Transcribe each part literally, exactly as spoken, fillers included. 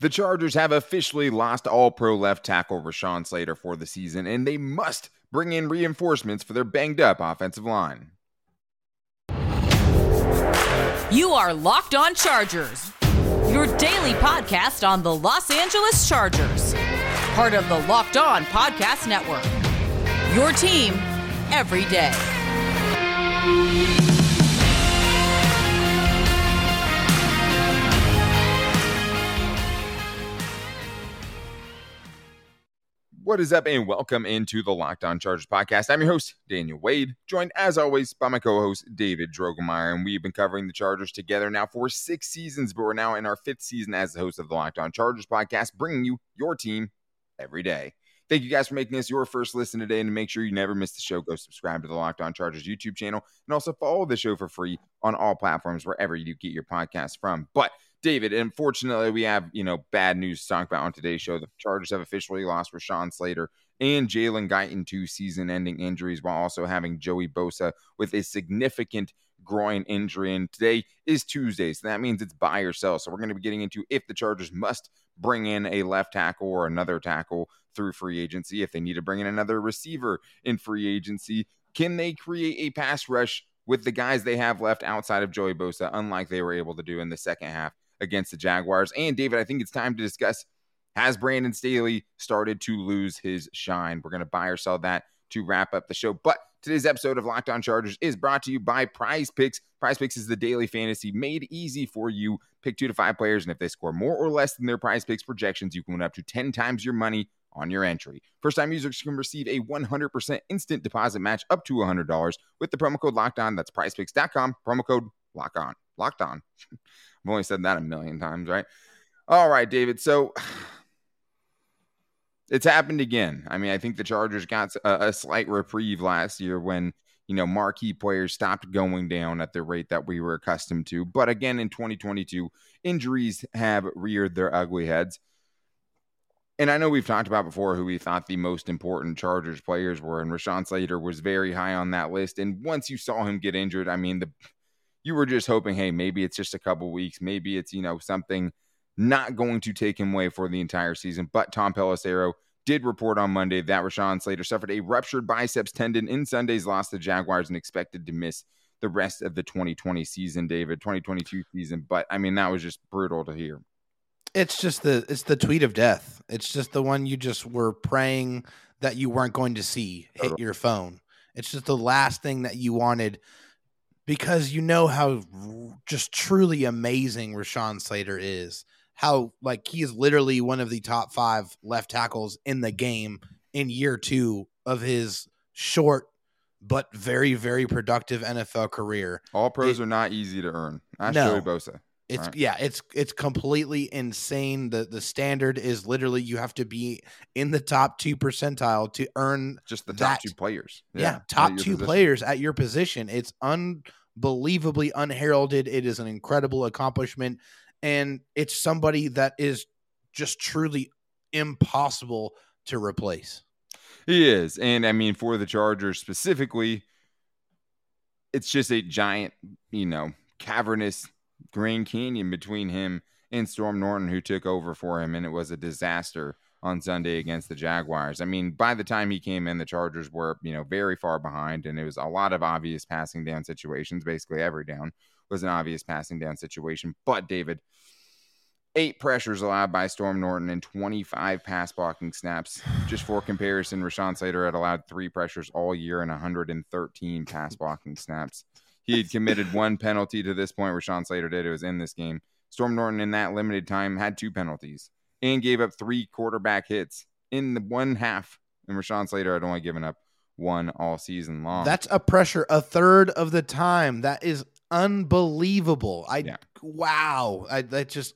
The Chargers have officially lost all-pro left tackle Rashawn Slater for the season, and they must bring in reinforcements for their banged-up offensive line. You are Locked On Chargers, your daily podcast on the Los Angeles Chargers, part of the Locked On Podcast Network, your team every day. What is up, and welcome into the Locked On Chargers podcast. I'm your host, Daniel Wade, joined as always by my co-host, David Drogemeyer, and we've been covering the Chargers together now for six seasons, but we're now in our fifth season as the host of the Locked On Chargers podcast, bringing you your team every day. Thank you guys for making this your first listen today, and to make sure you never miss the show, go subscribe to the Locked On Chargers YouTube channel, and also follow the show for free on all platforms wherever you get your podcasts from. But David, unfortunately, we have, you know, bad news to talk about on today's show. The Chargers have officially lost Rashawn Slater and Jalen Guyton to season-ending injuries, while also having Joey Bosa with a significant groin injury. And today is Tuesday, so that means it's buy or sell. So we're going to be getting into if the Chargers must bring in a left tackle or another tackle through free agency, if they need to bring in another receiver in free agency. Can they create a pass rush with the guys they have left outside of Joey Bosa, unlike they were able to do in the second half against the Jaguars? And David, I think it's time to discuss, has Brandon Staley started to lose his shine? We're going to buy or sell that to wrap up the show. But today's episode of Locked On Chargers is brought to you by PrizePicks. PrizePicks is the daily fantasy made easy for you. Pick two to five players, and if they score more or less than their PrizePicks projections, you can win up to ten times your money on your entry. First-time users can receive a one hundred percent instant deposit match up to one hundred dollars with the promo code Locked On. That's prize picks dot com, promo code Locked On. Locked On. I've only said that a million times, right? All right, David. So it's happened again. I mean, I think the Chargers got a, a slight reprieve last year when, you know, marquee players stopped going down at the rate that we were accustomed to. But again, in twenty twenty-two, injuries have reared their ugly heads. And I know we've talked about before who we thought the most important Chargers players were, and Rashawn Slater was very high on that list. And once you saw him get injured, I mean, the you were just hoping, hey, maybe it's just a couple weeks. Maybe it's, you know, something not going to take him away for the entire season. But Tom Pelissero did report on Monday that Rashawn Slater suffered a ruptured biceps tendon in Sunday's loss to the Jaguars and expected to miss the rest of the twenty twenty season, David, twenty twenty-two season. But, I mean, that was just brutal to hear. It's just the it's the tweet of death. It's just the one you just were praying that you weren't going to see hit your phone. It's just the last thing that you wanted, because you know how just truly amazing Rashawn Slater is. How, like, he is literally one of the top five left tackles in the game in year two of his short but very, very productive N F L career. All pros it, are not easy to earn. Ask no, Joey Bosa. It's right. Yeah, it's it's completely insane. The the standard is literally you have to be in the top two percentile to earn just the top that, two players. Yeah, yeah top two position. players at your position. It's unbelievably unheralded. It is an incredible accomplishment, and it's somebody that is just truly impossible to replace. He is, and I mean, for the Chargers specifically, it's just a giant, you know, cavernous Grand Canyon between him and Storm Norton, who took over for him, and it was a disaster on Sunday against the Jaguars. I mean, by the time he came in, the Chargers were, you know, very far behind, and it was a lot of obvious passing down situations. Basically, every down was an obvious passing down situation. But, David, eight pressures allowed by Storm Norton and twenty-five pass blocking snaps. Just for comparison, Rashawn Slater had allowed three pressures all year and one hundred thirteen pass blocking snaps. He had committed one penalty to this point. Rashawn Slater did. It was in this game. Storm Norton, in that limited time, had two penalties and gave up three quarterback hits in the one half. And Rashawn Slater had only given up one all season long. That's a pressure a third of the time. That is unbelievable. I yeah. Wow. I, that just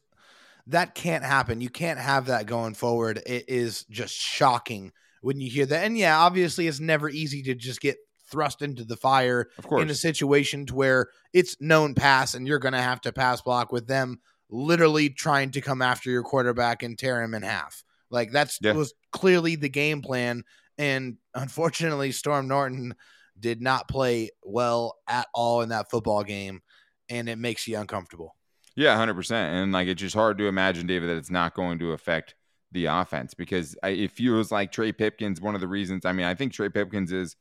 that can't happen. You can't have that going forward. It is just shocking when you hear that. And, yeah, obviously it's never easy to just get thrust into the fire in a situation to where it's known pass and you're going to have to pass block with them literally trying to come after your quarterback and tear him in half. Like that's yeah. was clearly the game plan. And unfortunately, Storm Norton did not play well at all in that football game, and it makes you uncomfortable. Yeah, one hundred percent. And like, it's just hard to imagine, David, that it's not going to affect the offense, because it feels like Trey Pipkins, one of the reasons, I mean, I think Trey Pipkins is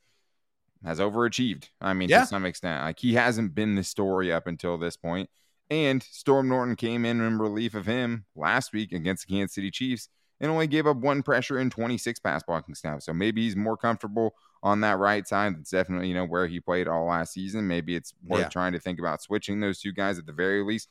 has overachieved. I mean, yeah. to some extent, like he hasn't been the story up until this point. And Storm Norton came in in relief of him last week against the Kansas City Chiefs and only gave up one pressure in twenty-six pass blocking snaps. So maybe he's more comfortable on that right side. That's definitely, you know, where he played all last season. Maybe it's worth yeah. trying to think about switching those two guys at the very least.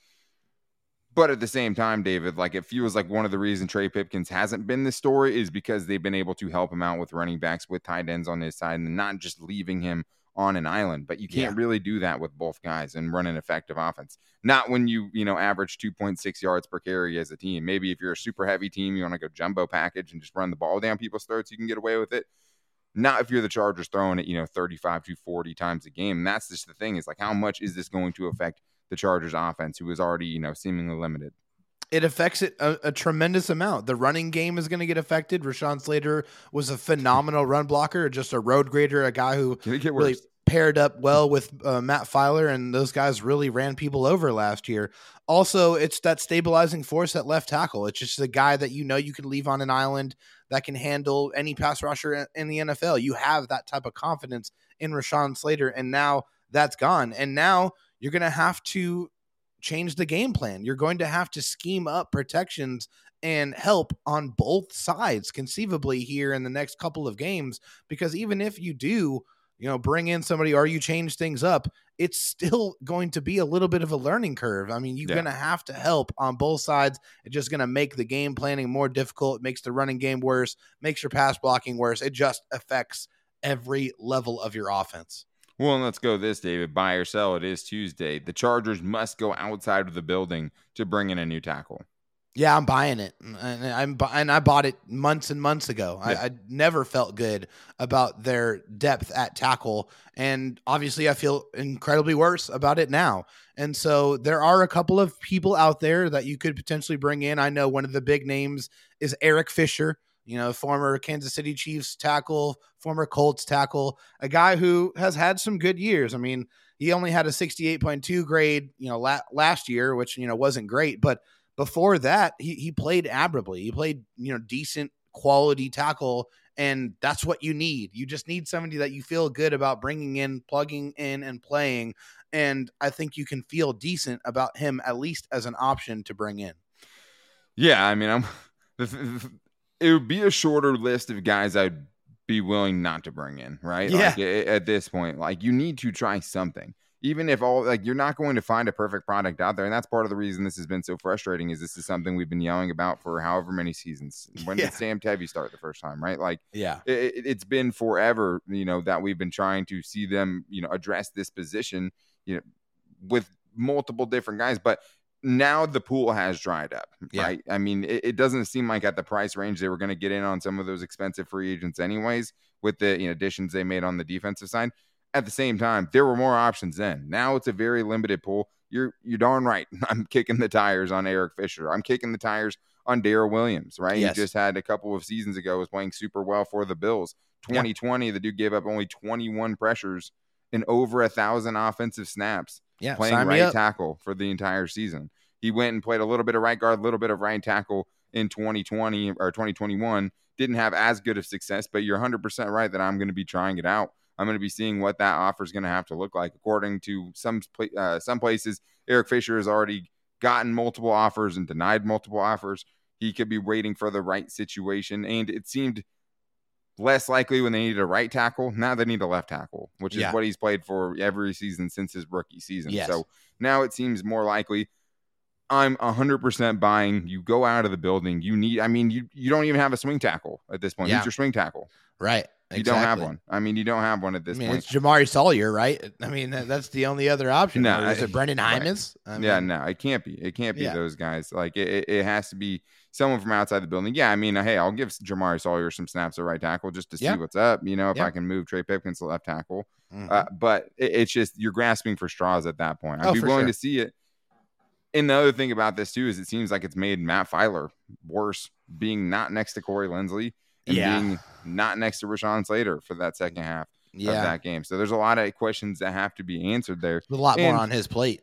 But at the same time, David, like it feels like one of the reasons Trey Pipkins hasn't been the story is because they've been able to help him out with running backs, with tight ends on his side, and not just leaving him on an island. But you can't yeah. really do that with both guys and run an effective offense. Not when you, you know, average two point six yards per carry as a team. Maybe if you're a super heavy team, you want to go jumbo package and just run the ball down people's throats, you can get away with it. Not if you're the Chargers throwing it, you know, thirty-five to forty times a game. And that's just the thing, is like, how much is this going to affect the Chargers offense, who is already, you know, seemingly limited? It affects it a, a tremendous amount. The running game is going to get affected. Rashawn Slater was a phenomenal run blocker, just a road grader, a guy who really paired up well with uh, Matt Filer, and those guys really ran people over last year. Also, it's that stabilizing force at left tackle. It's just a guy that, you know, you can leave on an island that can handle any pass rusher in the N F L. You have that type of confidence in Rashawn Slater, and now that's gone. And now you're going to have to change the game plan. You're going to have to scheme up protections and help on both sides conceivably here in the next couple of games, because even if you do, you know, bring in somebody or you change things up, it's still going to be a little bit of a learning curve. I mean, you're yeah. going to have to help on both sides. It's just going to make the game planning more difficult. It makes the running game worse, makes your pass blocking worse. It just affects every level of your offense. Well, and let's go this, David. Buy or sell, it is Tuesday. The Chargers must go outside of the building to bring in a new tackle. Yeah, I'm buying it. And, I'm, and I bought it months and months ago. Yeah. I, I never felt good about their depth at tackle. And obviously, I feel incredibly worse about it now. And so there are a couple of people out there that you could potentially bring in. I know one of the big names is Eric Fisher. You know, former Kansas City Chiefs tackle, former Colts tackle, a guy who has had some good years. I mean, he only had a sixty-eight point two grade, you know, la- last year, which, you know, wasn't great. But before that, he he played admirably. He played, you know, decent quality tackle. And that's what you need. You just need somebody that you feel good about bringing in, plugging in, and playing. And I think you can feel decent about him, at least as an option to bring in. Yeah, I mean, I'm... It would be a shorter list of guys I'd be willing not to bring in, right? Yeah. Like, at this point, like, you need to try something. Even if all, like, you're not going to find a perfect product out there. And that's part of the reason this has been so frustrating, is this is something we've been yelling about for however many seasons. When yeah. did Sam Tevy start the first time, right? Like, yeah, it, it's been forever, you know, that we've been trying to see them, you know, address this position, you know, with multiple different guys. But now the pool has dried up, right? Yeah. I mean, it, it doesn't seem like at the price range they were going to get in on some of those expensive free agents anyways, with the, you know, additions they made on the defensive side. At the same time, there were more options then. Now it's a very limited pool. You're you're darn right. I'm kicking the tires on Eric Fisher. I'm kicking the tires on Darrell Williams, right? Yes. He just had a couple of seasons ago was playing super well for the Bills. twenty twenty, yeah. the dude gave up only twenty-one pressures and over a thousand offensive snaps. Yeah, playing right tackle for the entire season. He went and played a little bit of right guard, a little bit of right tackle in twenty twenty or twenty twenty-one. Didn't have as good of success, but you're one hundred percent right that I'm going to be trying it out. I'm going to be seeing what that offer is going to have to look like. According to some uh, some places, Eric Fisher has already gotten multiple offers and denied multiple offers. He could be waiting for the right situation, and it seemed less likely when they needed a right tackle. Now they need a left tackle, which is yeah. what he's played for every season since his rookie season. Yes. So now it seems more likely. I'm one hundred percent buying. You go out of the building. You need, I mean, you, you don't even have a swing tackle at this point. Yeah. Use your swing tackle. Right. You exactly. don't have one. I mean, you don't have one at this I mean, point. It's Jamari Sawyer, right? I mean, that's the only other option. No, is it Brendan Hymas? Right. I mean, yeah, no, it can't be. It can't be yeah. those guys. Like, it, it has to be someone from outside the building. Yeah, I mean, hey, I'll give Jamari Sawyer some snaps at right tackle just to yeah. see what's up. You know, if yeah. I can move Trey Pipkins to left tackle. Mm-hmm. Uh, but it, it's just you're grasping for straws at that point. I'd oh, be willing sure. to see it. And the other thing about this, too, is it seems like it's made Matt Filer worse being not next to Corey Lindsley. And yeah. being not next to Rashawn Slater for that second half yeah. of that game. So there's a lot of questions that have to be answered there. There's a lot and more on his plate.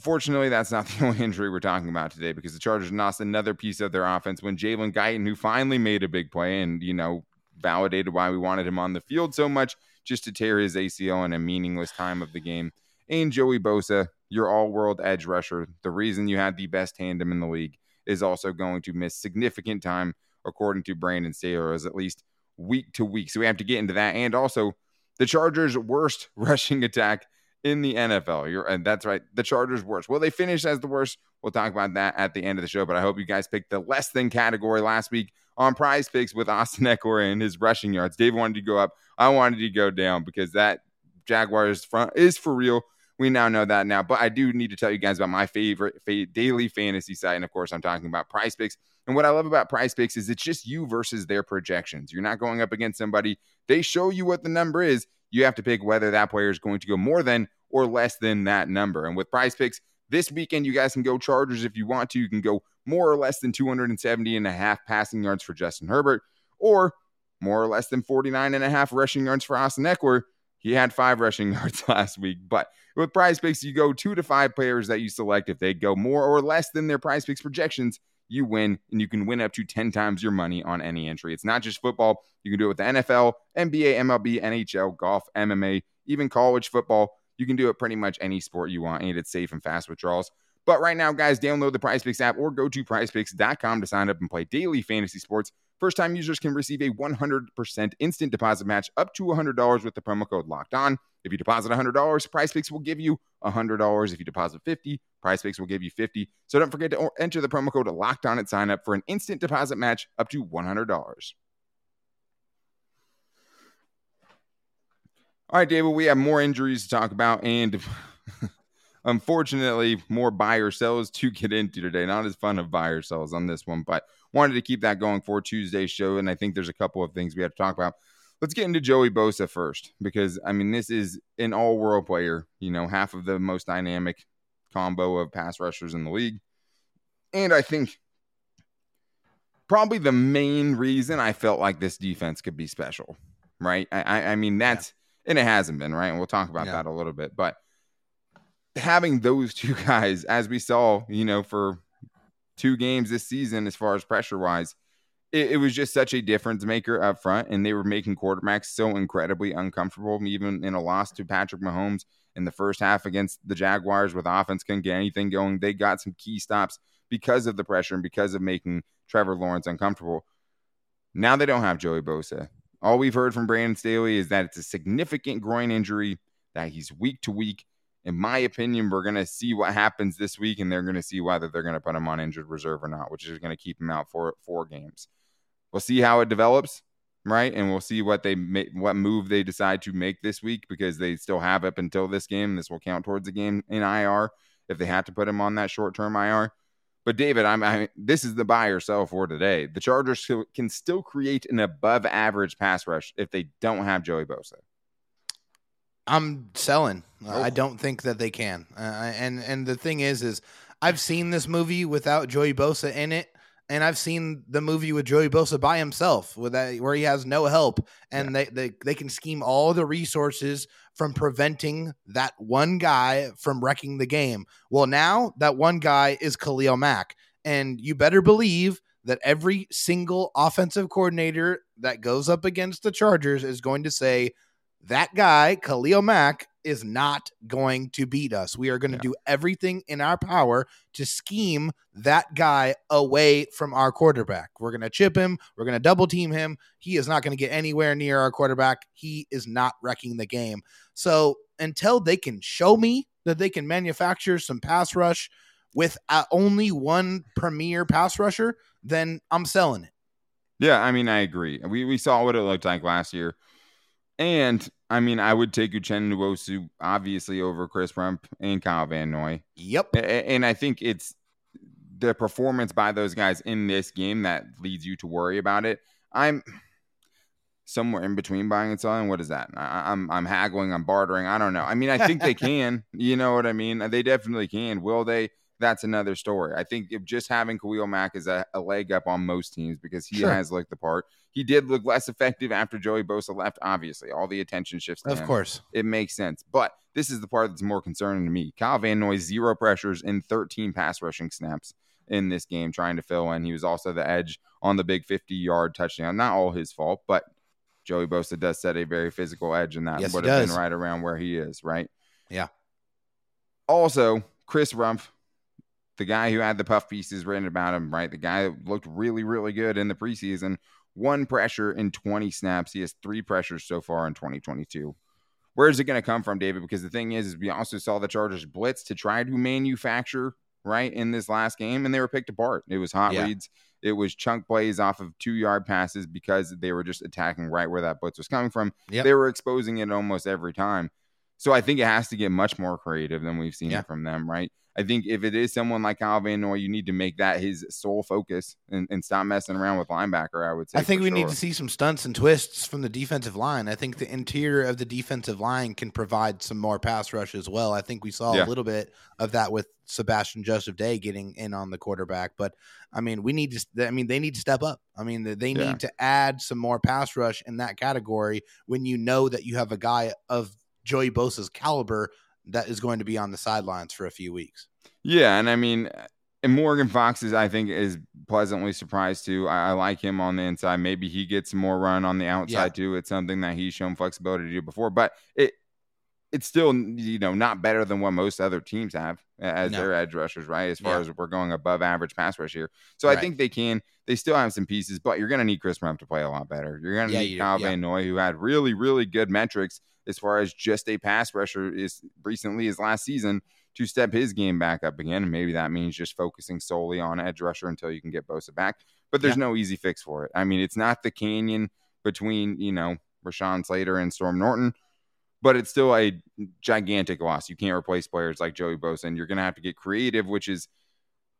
Fortunately, that's not the only injury we're talking about today, because the Chargers lost another piece of their offense when Jalen Guyton, who finally made a big play and, you know, validated why we wanted him on the field so much, just to tear his A C L in a meaningless time of the game. And Joey Bosa, your all-world edge rusher, the reason you had the best tandem in the league, is also going to miss significant time, according to Brandon Staley, as at least week to week. So we have to get into that. And also, the Chargers' worst rushing attack in the N F L. You're, and that's right, the Chargers' worst. Will they finish as the worst? We'll talk about that at the end of the show, but I hope you guys picked the less than category last week on PrizePicks with Austin Eckler and his rushing yards. Dave wanted to go up. I wanted to go down, because that Jaguars front is for real. We now know that now, but I do need to tell you guys about my favorite fa- daily fantasy site, and of course, I'm talking about PrizePicks. And what I love about PrizePicks is it's just you versus their projections. You're not going up against somebody. They show you what the number is. You have to pick whether that player is going to go more than or less than that number. And with PrizePicks, this weekend, you guys can go Chargers if you want to. You can go more or less than two hundred seventy and a half passing yards for Justin Herbert, or more or less than forty-nine and a half rushing yards for Austin Eckler. He had five rushing yards last week, but with PrizePicks, you go two to five players that you select. If they go more or less than their PrizePicks projections, you win, and you can win up to ten times your money on any entry. It's not just football. You can do it with the N F L, N B A, M L B, N H L, golf, M M A, even college football. You can do it pretty much any sport you want, and it's safe and fast withdrawals. But right now, guys, download the PrizePicks app or go to prize picks dot com to sign up and play daily fantasy sports. First-time users can receive a one hundred percent instant deposit match up to one hundred dollars with the promo code LOCKEDON. If you deposit one hundred dollars, PrizePicks will give you one hundred dollars. If you deposit fifty dollars, PrizePicks will give you fifty dollars. So don't forget to enter the promo code LOCKEDON at sign up for an instant deposit match up to one hundred dollars. All right, David, we have more injuries to talk about, and unfortunately, more buy or sells to get into today. Not as fun of buy or sells on this one, but wanted to keep that going for Tuesday's show, and I think there's a couple of things we have to talk about. Let's get into Joey Bosa first, because, I mean, this is an all-world player, you know, half of the most dynamic combo of pass rushers in the league. And I think probably the main reason I felt like this defense could be special, right? I, I, I mean, that's... Yeah. And it hasn't been, right? And we'll talk about yeah. that a little bit. But having those two guys, as we saw, you know, for two games this season, as far as pressure-wise, it, it was just such a difference maker up front. And they were making quarterbacks so incredibly uncomfortable, even in a loss to Patrick Mahomes in the first half against the Jaguars, with offense couldn't get anything going. They got some key stops because of the pressure and because of making Trevor Lawrence uncomfortable. Now they don't have Joey Bosa. All we've heard from Brandon Staley is that it's a significant groin injury, that he's week to week. In my opinion, we're going to see what happens this week, and they're going to see whether they're going to put him on injured reserve or not, which is going to keep him out for four games. We'll see how it develops, right? And we'll see what they ma- what move they decide to make this week, because they still have up until this game. This will count towards the game in I R if they have to put him on that short-term I R. But, David, I'm, I, this is the buy or sell for today. The Chargers can still create an above-average pass rush if they don't have Joey Bosa. I'm selling. Oh. I don't think that they can. Uh, and and the thing is, is I've seen this movie without Joey Bosa in it, and I've seen the movie with Joey Bosa by himself, with that, where he has no help, and yeah. they, they, they can scheme all the resources from preventing that one guy from wrecking the game. Well, now that one guy is Khalil Mack, and you better believe that every single offensive coordinator that goes up against the Chargers is going to say, that guy, Khalil Mack, is not going to beat us. We are going to yeah. do everything in our power to scheme that guy away from our quarterback. We're going to chip him. We're going to double team him. He is not going to get anywhere near our quarterback. He is not wrecking the game. So until they can show me that they can manufacture some pass rush with only one premier pass rusher, then I'm selling it. Yeah, I mean, I agree. We we saw what it looked like last year. And, I mean, I would take Uchenna Nwosu, obviously, over Chris Rumph and Kyle Van Noy. Yep. And I think it's the performance by those guys in this game that leads you to worry about it. I'm somewhere in between buying and selling. What is that? I, I'm I'm haggling. I'm bartering. I don't know. I mean, I think they can. You know what I mean? They definitely can. Will they? that's another story. I think if just having Khalil Mack is a, a leg up on most teams because he sure. has looked the part. He did look less effective after Joey Bosa left, obviously. All the attention shifts to him. Of course. It makes sense. But this is the part that's more concerning to me. Kyle Van Noy, zero pressures in thirteen pass rushing snaps in this game, trying to fill in. He was also the edge on the big fifty-yard touchdown. Not all his fault, but Joey Bosa does set a very physical edge, and that yes, would have does. been right around where he is, right? Yeah. Also, Chris Rumph, the guy who had the puff pieces written about him, right? The guy that looked really, really good in the preseason. One pressure in twenty snaps. He has three pressures so far in twenty twenty-two. Where is it going to come from, David? Because the thing is, is we also saw the Chargers blitz to try to manufacture, right, in this last game, and they were picked apart. It was hot yeah. reads. It was chunk plays off of two-yard passes because they were just attacking right where that blitz was coming from. Yep. They were exposing it almost every time. So I think it has to get much more creative than we've seen yeah. it from them, right? I think if it is someone like Kyle Van Noy, you need to make that his sole focus and, and stop messing around with linebacker, I would say. I think we sure. need to see some stunts and twists from the defensive line. I think the interior of the defensive line can provide some more pass rush as well. I think we saw yeah. a little bit of that with Sebastian Joseph Day getting in on the quarterback. But, I mean, we need to. I mean, they need to step up. I mean, they need yeah. to add some more pass rush in that category when you know that you have a guy of – Joey Bosa's caliber that is going to be on the sidelines for a few weeks. Yeah, and I mean, and Morgan Fox is, I think, is pleasantly surprised too. I, I like him on the inside. Maybe he gets more run on the outside yeah. too. It's something that he's shown flexibility to do before, but it it's still, you know, not better than what most other teams have as no. their edge rushers, right? As far yeah. as we're going above average pass rush here. So right. I think they can, they still have some pieces, but you're going to need Chris Rumph to play a lot better. You're going to yeah, need you, Kyle yeah. Van Noy, who had really, really good metrics as far as just a pass rusher is recently as last season, to step his game back up again. And maybe that means just focusing solely on edge rusher until you can get Bosa back. But there's yeah. no easy fix for it. I mean, it's not the canyon between, you know, Rashawn Slater and Storm Norton, but it's still a gigantic loss. You can't replace players like Joey Bosa, and you're going to have to get creative, which is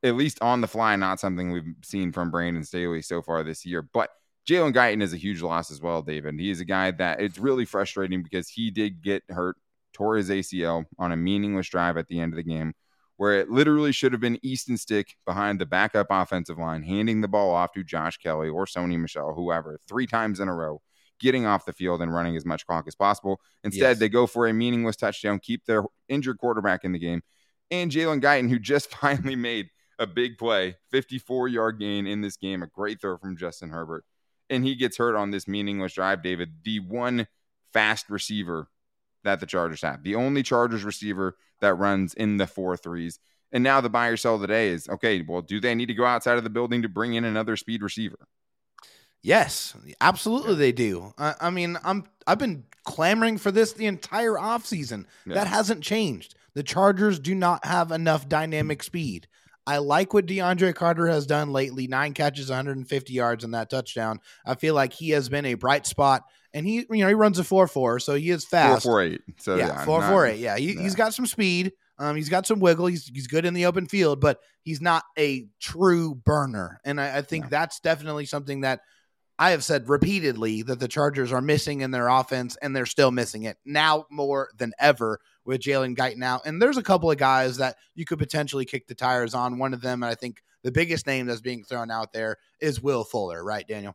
at least on the fly, not something we've seen from Brandon Staley so far this year. But Jalen Guyton is a huge loss as well, David. He is a guy that it's really frustrating because he did get hurt, tore his A C L on a meaningless drive at the end of the game where it literally should have been Easton Stick behind the backup offensive line, handing the ball off to Josh Kelly or Sony Michelle, whoever, three times in a row, getting off the field and running as much clock as possible. Instead, yes. they go for a meaningless touchdown, keep their injured quarterback in the game. And Jalen Guyton, who just finally made a big play, fifty-four-yard gain in this game, a great throw from Justin Herbert. And he gets hurt on this meaningless drive, David. The one fast receiver that the Chargers have. The only Chargers receiver that runs in the four threes. And now the buy or sell today is, okay, well, do they need to go outside of the building to bring in another speed receiver? Yes, absolutely yeah. they do. I, I mean, I'm, I've been clamoring for this the entire offseason. Yeah. That hasn't changed. The Chargers do not have enough dynamic speed. I like what DeAndre Carter has done lately, nine catches, one hundred fifty yards, and that touchdown. I feel like he has been a bright spot, and he, you know, he runs a four four, so he is fast. four four eight. So yeah, yeah, four four eight. Yeah, he, yeah, he's got some speed. Um, he's got some wiggle. He's he's good in the open field, but he's not a true burner, and I, I think no. that's definitely something that I have said repeatedly that the Chargers are missing in their offense, and they're still missing it now more than ever with Jalen Guyton out. And there's a couple of guys that you could potentially kick the tires on. One of them, and I think the biggest name that's being thrown out there is Will Fuller, right, Daniel?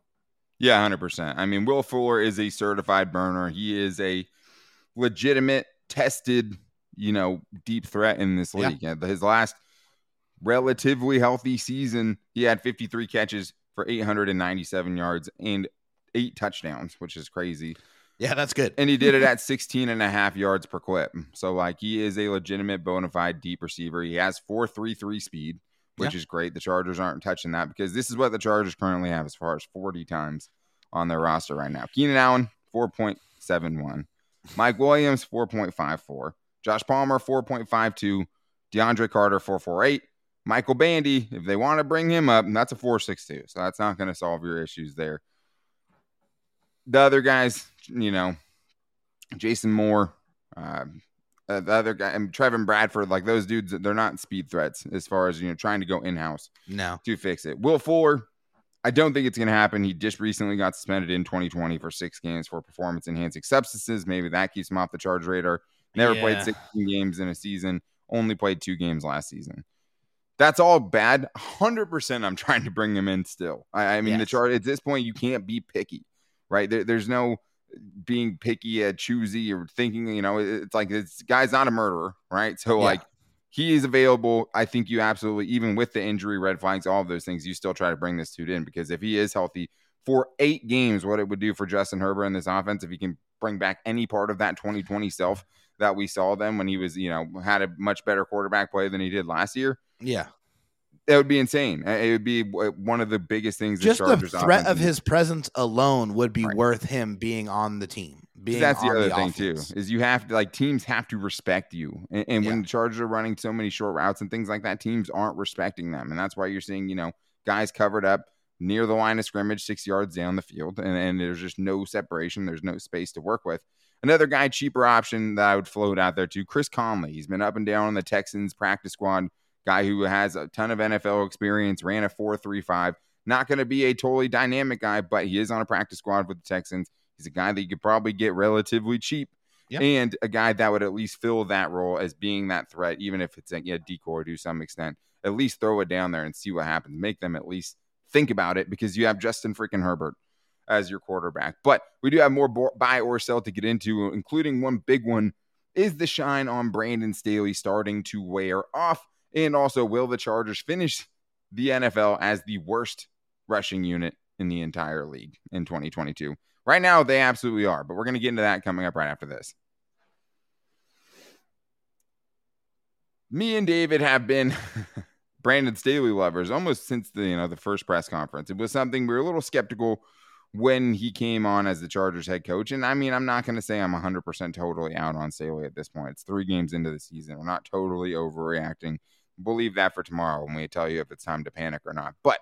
Yeah, one hundred percent. I mean, Will Fuller is a certified burner. He is a legitimate, tested, you know, deep threat in this league. Yeah. His last relatively healthy season, he had fifty-three catches for eight hundred ninety-seven yards and eight touchdowns, which is crazy. Yeah, that's good. And he did it at sixteen and a half yards per clip. So, like, he is a legitimate bona fide deep receiver. He has four three three speed, which yeah. is great. The Chargers aren't touching that because this is what the Chargers currently have as far as forty times on their roster right now. Keenan Allen, four point seven one. Mike Williams, four point five four. Josh Palmer, four point five two. DeAndre Carter, four point four eight. Michael Bandy, if they want to bring him up, that's a four point six two. So that's not going to solve your issues there. The other guys, you know, Jason Moore, uh, the other guy, and Trevin Bradford, like those dudes, they're not speed threats as far as, you know, trying to go in-house no. to fix it. Will Fuller, I don't think it's going to happen. He just recently got suspended in twenty twenty for six games for performance-enhancing substances. Maybe that keeps him off the Charge radar. Never yeah. played sixteen games in a season. Only played two games last season. That's all bad. one hundred percent I'm trying to bring him in still. I, I mean, yes. the chart at this point, you can't be picky, right? There, there's no being picky or choosy or thinking, you know, it's like this guy's not a murderer, right? So, yeah. like, he is available. I think you absolutely, even with the injury, red flags, all of those things, you still try to bring this dude in, because if he is healthy for eight games, what it would do for Justin Herbert in this offense, if he can bring back any part of that twenty twenty self that we saw then when he was, you know, had a much better quarterback play than he did last year. Yeah. That would be insane. It would be one of the biggest things. Just the threat of his presence alone would be worth him being on the team. That's the other thing too, is you have to, like, teams have to respect you. And, and when the Chargers are running so many short routes and things like that, teams aren't respecting them. And that's why you're seeing, you know, guys covered up near the line of scrimmage, six yards down the field. And, and there's just no separation. There's no space to work with. Another guy, cheaper option that I would float out there to, Chris Conley. He's been up and down on the Texans practice squad. Guy who has a ton of N F L experience, ran a four three five. Not going to be a totally dynamic guy, but he is on a practice squad with the Texans. He's a guy that you could probably get relatively cheap, yep. and a guy that would at least fill that role as being that threat, even if it's a yeah, decoy to some extent. At least throw it down there and see what happens. Make them at least think about it, because you have Justin freaking Herbert as your quarterback. But we do have more bo- buy or sell to get into, including one big one. Is the shine on Brandon Staley starting to wear off? And also, will the Chargers finish the N F L as the worst rushing unit in the entire league in twenty twenty-two? Right now, they absolutely are, but we're going to get into that coming up right after this. Me and David have been Brandon Staley lovers almost since the, you know, the first press conference. It was something we were a little skeptical when he came on as the Chargers head coach. And I mean, I'm not going to say I'm one hundred percent totally out on Staley at this point. It's three games into the season. We're not totally overreacting. We'll leave that for tomorrow when we tell you if it's time to panic or not. But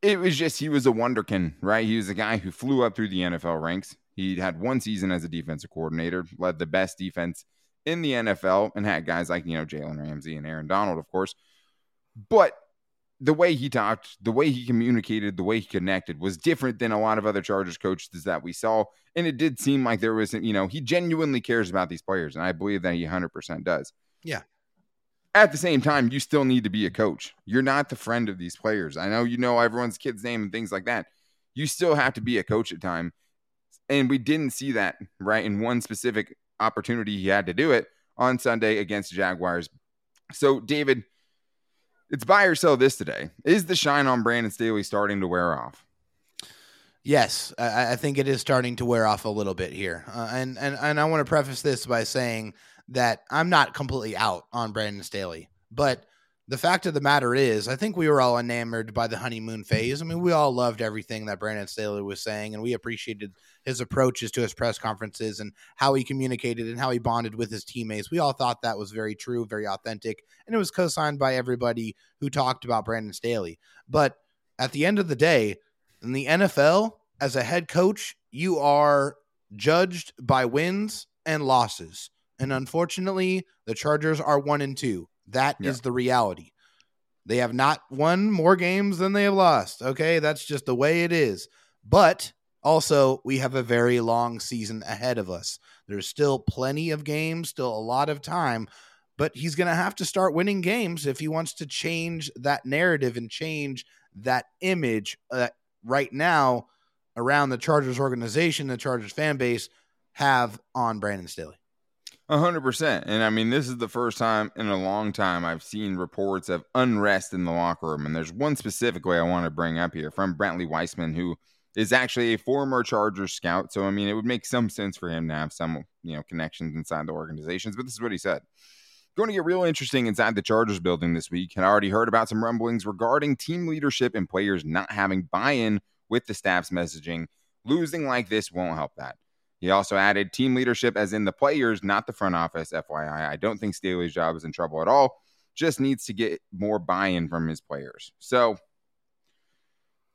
it was just, he was a wonderkind, right? He was a guy who flew up through the N F L ranks. He had one season as a defensive coordinator, led the best defense in the N F L, and had guys like, you know, Jalen Ramsey and Aaron Donald, of course. But the way he talked, the way he communicated, the way he connected was different than a lot of other Chargers coaches that we saw. And it did seem like there was, you know, he genuinely cares about these players. And I believe that he one hundred percent does. Yeah. At the same time, you still need to be a coach. You're not the friend of these players. I know you know everyone's kid's name and things like that. You still have to be a coach at time. And we didn't see that, right? In one specific opportunity, he had to do it on Sunday against the Jaguars. So, David, it's buy or sell this today. Is the shine on Brandon Staley starting to wear off? Yes, I, I think it is starting to wear off a little bit here. Uh, and, and, and I want to preface this by saying that I'm not completely out on Brandon Staley. But the fact of the matter is, I think we were all enamored by the honeymoon phase. I mean, we all loved everything that Brandon Staley was saying, and we appreciated his approaches to his press conferences and how he communicated and how he bonded with his teammates. We all thought that was very true, very authentic, and it was co-signed by everybody who talked about Brandon Staley. But at the end of the day, in the N F L, as a head coach, you are judged by wins and losses. And unfortunately, the Chargers are one and two. That yeah. is the reality. They have not won more games than they have lost. Okay, that's just the way it is. But also, we have a very long season ahead of us. There's still plenty of games, still a lot of time, but he's going to have to start winning games if he wants to change that narrative and change that image uh, right now around the Chargers organization, the Chargers fan base have on Brandon Staley. A hundred percent. And I mean, this is the first time in a long time I've seen reports of unrest in the locker room. And there's one specifically I want to bring up here from Brantley Weissman, who is actually a former Chargers scout. So, I mean, it would make some sense for him to have some, you know, connections inside the organizations, but this is what he said. Going to get real interesting inside the Chargers building this week. And I already heard about some rumblings regarding team leadership and players not having buy-in with the staff's messaging. Losing like this won't help that. He also added team leadership as in the players, not the front office, F Y I. I don't think Staley's job is in trouble at all. Just needs to get more buy-in from his players. So,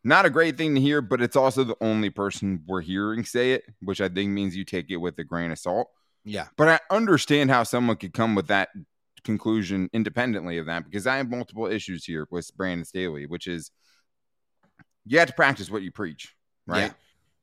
not a great thing to hear, but it's also the only person we're hearing say it, which I think means you take it with a grain of salt. Yeah. But I understand how someone could come with that conclusion independently of that, because I have multiple issues here with Brandon Staley, which is you have to practice what you preach, right? Yeah.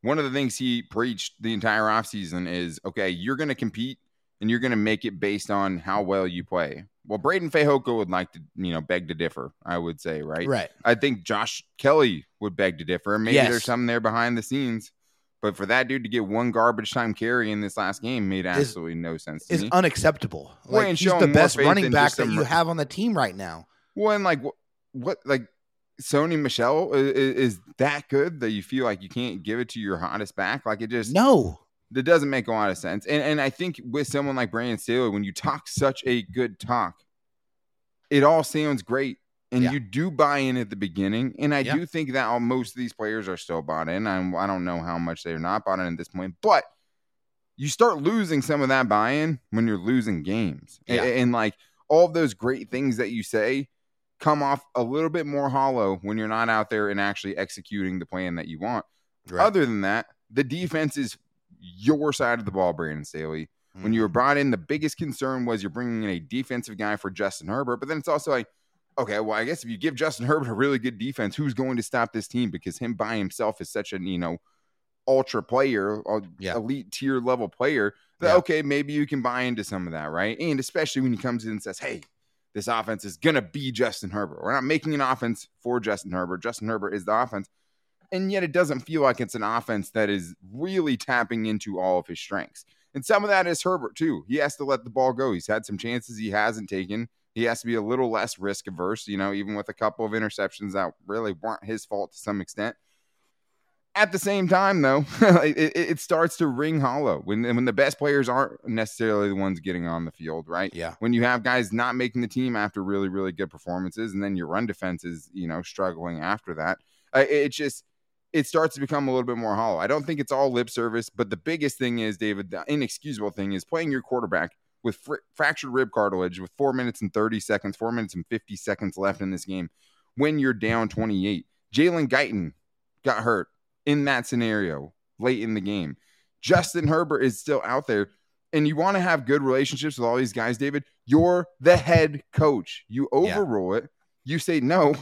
One of the things he preached the entire offseason is, okay, you're going to compete and you're going to make it based on how well you play. well, Braden Fehoko would like to, you know, beg to differ, I would say, right? Right. I think Josh Kelly would beg to differ. Maybe yes. there's something there behind the scenes. But for that dude to get one garbage time carry in this last game made absolutely is, no sense to me. It's unacceptable. Well, like, he's the best running back that you have on the team right now. Well, and like, what, what like, Sony Michelle is, is that good that you feel like you can't give it to your hottest back? Like, it just... No. That doesn't make a lot of sense. And and I think with someone like Brandon Staley, when you talk such a good talk, it all sounds great. And yeah. you do buy in at the beginning. And I yeah. do think that all, most of these players are still bought in. I, I don't know how much they're not bought in at this point. But you start losing some of that buy-in when you're losing games. Yeah. And, and like all of those great things that you say come off a little bit more hollow when you're not out there and actually executing the plan that you want. Right. Other than that, the defense is your side of the ball, Brandon Staley. Mm-hmm. When you were brought in, the biggest concern was you're bringing in a defensive guy for Justin Herbert. But then it's also like, okay, well, I guess if you give Justin Herbert a really good defense, who's going to stop this team? Because him by himself is such an, you know, ultra player, yeah. elite tier level player. That, yeah. okay, maybe you can buy into some of that, right? And especially when he comes in and says, hey, this offense is going to be Justin Herbert. We're not making an offense for Justin Herbert. Justin Herbert is the offense. And yet it doesn't feel like it's an offense that is really tapping into all of his strengths. And some of that is Herbert, too. He has to let the ball go. He's had some chances he hasn't taken. He has to be a little less risk averse, you know, even with a couple of interceptions that really weren't his fault to some extent. At the same time, though, it, it starts to ring hollow when, when the best players aren't necessarily the ones getting on the field, right? Yeah. When you have guys not making the team after really, really good performances, and then your run defense is, you know, struggling after that. Uh, it, it just, it starts to become a little bit more hollow. I don't think it's all lip service, but the biggest thing is, David, the inexcusable thing is playing your quarterback with fr- fractured rib cartilage with four minutes and thirty seconds, four minutes and fifty seconds left in this game when you're down twenty-eight. Jalen Guyton got hurt in that scenario late in the game. Justin Herbert is still out there, and you want to have good relationships with all these guys, David. You're the head coach. You overrule yeah. it. You say, no,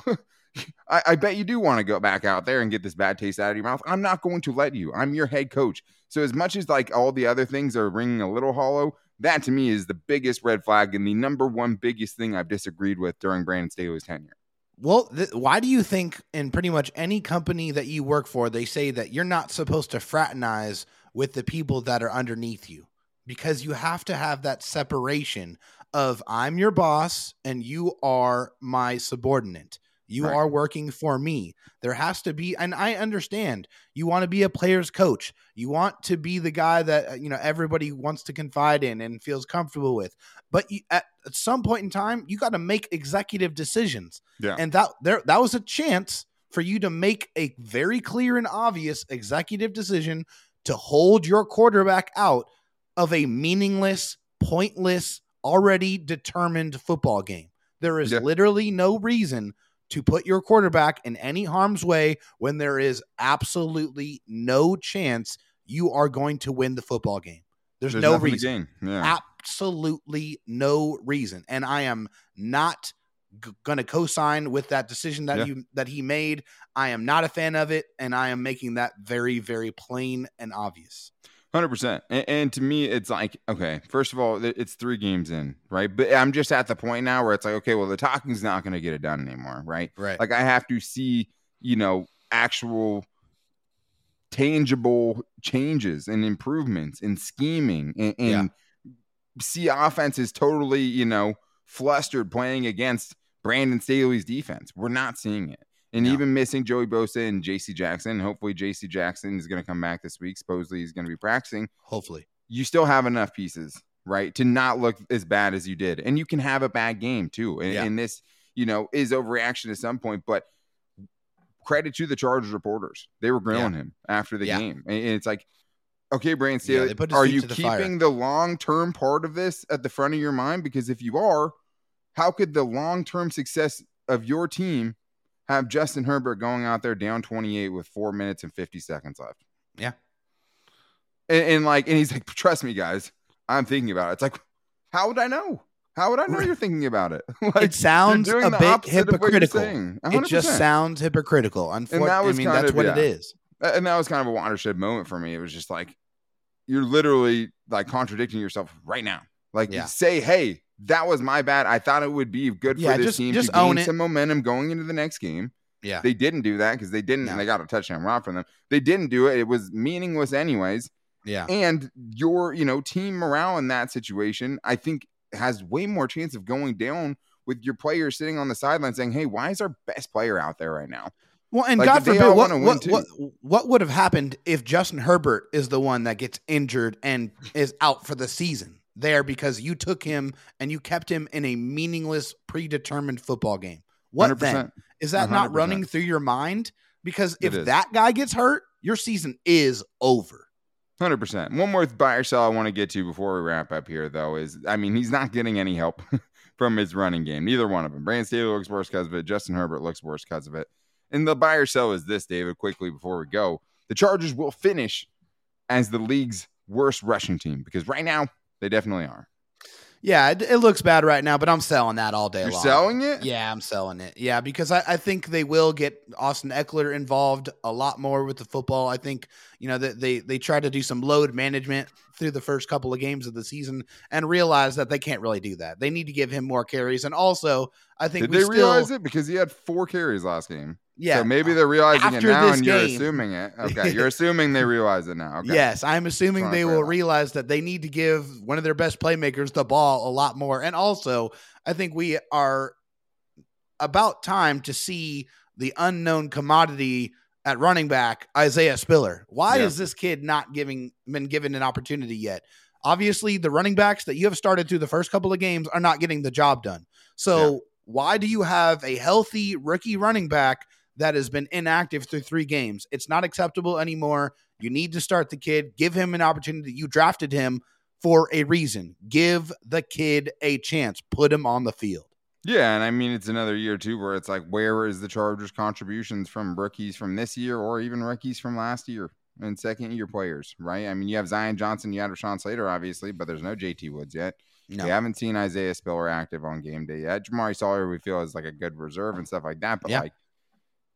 I, I bet you do want to go back out there and get this bad taste out of your mouth. I'm not going to let you. I'm your head coach. So as much as like all the other things are ringing a little hollow, that to me is the biggest red flag and the number one biggest thing I've disagreed with during Brandon Staley's tenure. Well, th- why do you think in pretty much any company that you work for, they say that you're not supposed to fraternize with the people that are underneath you? Because you have to have that separation of I'm your boss and you are my subordinate. You right. are working for me. There has to be, and I understand you want to be a player's coach. You want to be the guy that, you know, everybody wants to confide in and feels comfortable with. But you, at, at some point in time, you got to make executive decisions. Yeah. And that there, that was a chance for you to make a very clear and obvious executive decision to hold your quarterback out of a meaningless, pointless, already determined football game. There is yeah. literally no reason to put your quarterback in any harm's way when there is absolutely no chance you are going to win the football game. There's, There's no reason. Yeah. Absolutely no reason. And I am not g- going to co-sign with that decision that yeah. you that he made. I am not a fan of it, and I am making that very, very plain and obvious. one hundred percent. And, and to me, it's like, okay, first of all, it's three games in, right? But I'm just at the point now where it's like, okay, well, the talking's not going to get it done anymore, right? Right. Like I have to see, you know, actual tangible changes and improvements in scheming and, and yeah. see offenses totally, you know, flustered playing against Brandon Staley's defense. We're not seeing it. And no. even missing Joey Bosa and J C. Jackson. Hopefully J C. Jackson is going to come back this week. Supposedly he's going to be practicing. Hopefully. You still have enough pieces, right, to not look as bad as you did. And you can have a bad game, too. And, yeah. and this, you know, is overreaction at some point. But credit to the Chargers reporters. They were grilling yeah. him after the yeah. game. And it's like, okay, Brandon Staley, yeah, are you the keeping fire. the long-term part of this at the front of your mind? Because if you are, how could the long-term success of your team have Justin Herbert going out there down twenty-eight with four minutes and fifty seconds left? Yeah. And, and like, and he's like, trust me, guys, I'm thinking about it. It's like, how would I know? How would I know you're thinking about it? Like, it sounds a bit hypocritical. It just sounds hypocritical. Unfortunately, I mean, that's of, what yeah. it is. And that was kind of a watershed moment for me. It was just like, you're literally like contradicting yourself right now. Like yeah. you say, hey, that was my bad. I thought it would be good for yeah, this just, team just to own gain it. some momentum going into the next game. Yeah, they didn't do that because they didn't. No. And they got a touchdown rob from them. They didn't do it. It was meaningless anyways. Yeah, and your you know team morale in that situation, I think, has way more chance of going down with your player sitting on the sideline saying, "Hey, why is our best player out there right now?" Well, and like, God forbid, what, what, what, what would have happened if Justin Herbert is the one that gets injured and is out for the season there because you took him and you kept him in a meaningless, predetermined football game? What one hundred percent then? Is that one hundred percent not running through your mind? Because if that guy gets hurt, your season is over. one hundred percent. One more buy or sell I want to get to before we wrap up here, though, is, I mean, he's not getting any help from his running game. Neither one of them. Brandon Staley looks worse because of it. Justin Herbert looks worse because of it. And the buy or sell is this, David, quickly before we go. The Chargers will finish as the league's worst rushing team because right now they definitely are. Yeah, it, it looks bad right now, but I'm selling that all day You're long. You're selling it? Yeah, I'm selling it. Yeah, because I, I think they will get Austin Eckler involved a lot more with the football. I think, you know, that they, they tried to do some load management through the first couple of games of the season and realized that they can't really do that. They need to give him more carries. And also, I think Did we they still, realize it? Because he had four carries last game. Yeah. So maybe they're realizing it now and game, you're assuming it. Okay. You're assuming they realize it now. Okay. Yes. I'm assuming they will realize that they need to give one of their best playmakers the ball a lot more. And also, I think we are about time to see the unknown commodity at running back, Isaiah Spiller. Why yeah. is this kid not giving been given an opportunity yet? Obviously, the running backs that you have started through the first couple of games are not getting the job done. So yeah. why do you have a healthy rookie running back that has been inactive through three games? It's not acceptable anymore. You need to start the kid. Give him an opportunity. You drafted him for a reason. Give the kid a chance. Put him on the field. Yeah, and I mean, it's another year, too, where it's like, where is the Chargers' contributions from rookies from this year or even rookies from last year and second-year players, right? I mean, you have Zion Johnson, you had Rashawn Slater, obviously, but there's no J T Woods yet. No. We haven't seen Isaiah Spiller active on game day yet. Jamari Sawyer, we feel, is like a good reserve and stuff like that, but, yeah. like,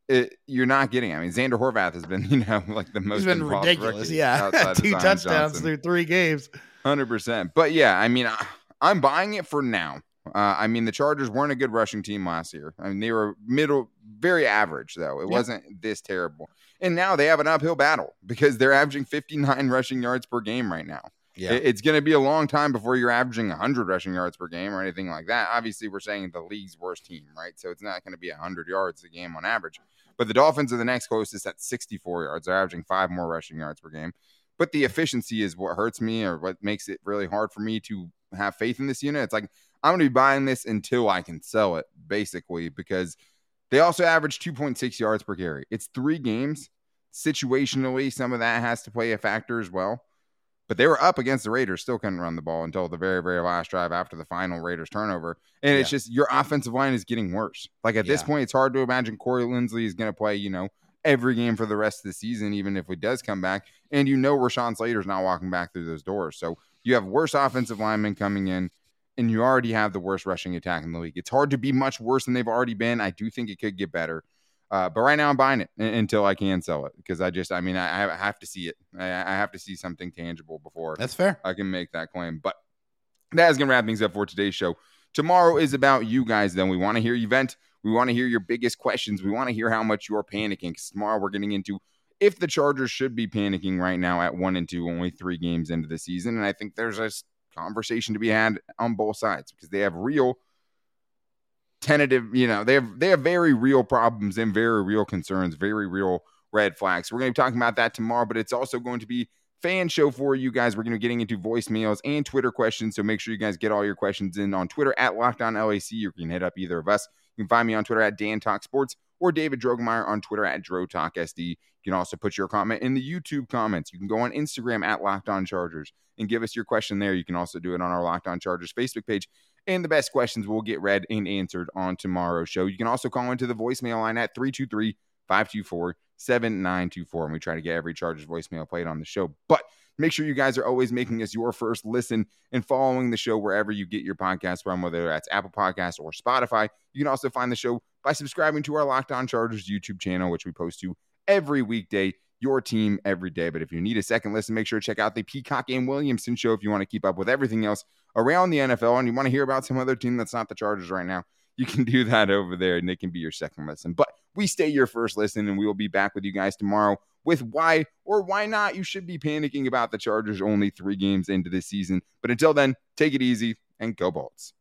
It, you're not getting. I mean, Xander Horvath has been, you know, like the most. He's been ridiculous. Yeah, two touchdowns Johnson. through three games. one hundred percent. But yeah, I mean, I, I'm buying it for now. Uh, I mean, the Chargers weren't a good rushing team last year. I mean, they were middle, very average though. It yep. wasn't this terrible. And now they have an uphill battle because they're averaging fifty-nine rushing yards per game right now. Yeah, it, it's going to be a long time before you're averaging one hundred rushing yards per game or anything like that. Obviously, we're saying the league's worst team, right? So it's not going to be one hundred yards a game on average. But the Dolphins are the next closest at sixty-four yards. They're averaging five more rushing yards per game. But the efficiency is what hurts me or what makes it really hard for me to have faith in this unit. It's like, I'm going to be buying this until I can sell it, basically, because they also average two point six yards per carry. It's three games. Situationally, some of that has to play a factor as well. But they were up against the Raiders, still couldn't run the ball until the very, very last drive after the final Raiders turnover. And yeah. it's just your offensive line is getting worse. Like at yeah. this point, it's hard to imagine Corey Lindsley is going to play, you know, every game for the rest of the season, even if it does come back. And you know Rashawn Slater's not walking back through those doors. So you have worse offensive linemen coming in, and you already have the worst rushing attack in the league. It's hard to be much worse than they've already been. I do think it could get better. Uh, but right now I'm buying it until I can sell it because I just, I mean, I, I have to see it. I, I have to see something tangible before that's fair. I can make that claim. But that is going to wrap things up for today's show. Tomorrow is about you guys. Then we want to hear you vent. We want to hear your biggest questions. We want to hear how much you're panicking. Because tomorrow we're getting into if the Chargers should be panicking right now at one and two, only three games into the season. And I think there's a conversation to be had on both sides because they have real tentative, you know, they have they have very real problems and very real concerns, very real red flags. We're going to be talking about that tomorrow, but it's also going to be fan show for you guys. We're going to be getting into voicemails and Twitter questions, so make sure you guys get all your questions in on Twitter at LockedOnLAC. You can hit up either of us. You can find me on Twitter at DanTalkSports or David Drogemeyer on Twitter at DroTalkSD. You can also put your comment in the YouTube comments. You can go on Instagram at LockedOnChargers and give us your question there. You can also do it on our Locked On Chargers Facebook page. And the best questions will get read and answered on tomorrow's show. You can also call into the voicemail line at three two three, five two four, seven nine two four. And we try to get every Chargers voicemail played on the show. But make sure you guys are always making us your first listen and following the show wherever you get your podcast from, whether that's Apple Podcasts or Spotify. You can also find the show by subscribing to our Locked On Chargers YouTube channel, which we post to every weekday. your team every day. But if you need a second listen, make sure to check out the Peacock and Williamson show if you want to keep up with everything else around the N F L and you want to hear about some other team that's not the Chargers right now. You can do that over there, and it can be your second listen. But we stay your first listen, and we will be back with you guys tomorrow with why or why not you should be panicking about the Chargers only three games into this season. But until then, take it easy and go Bolts.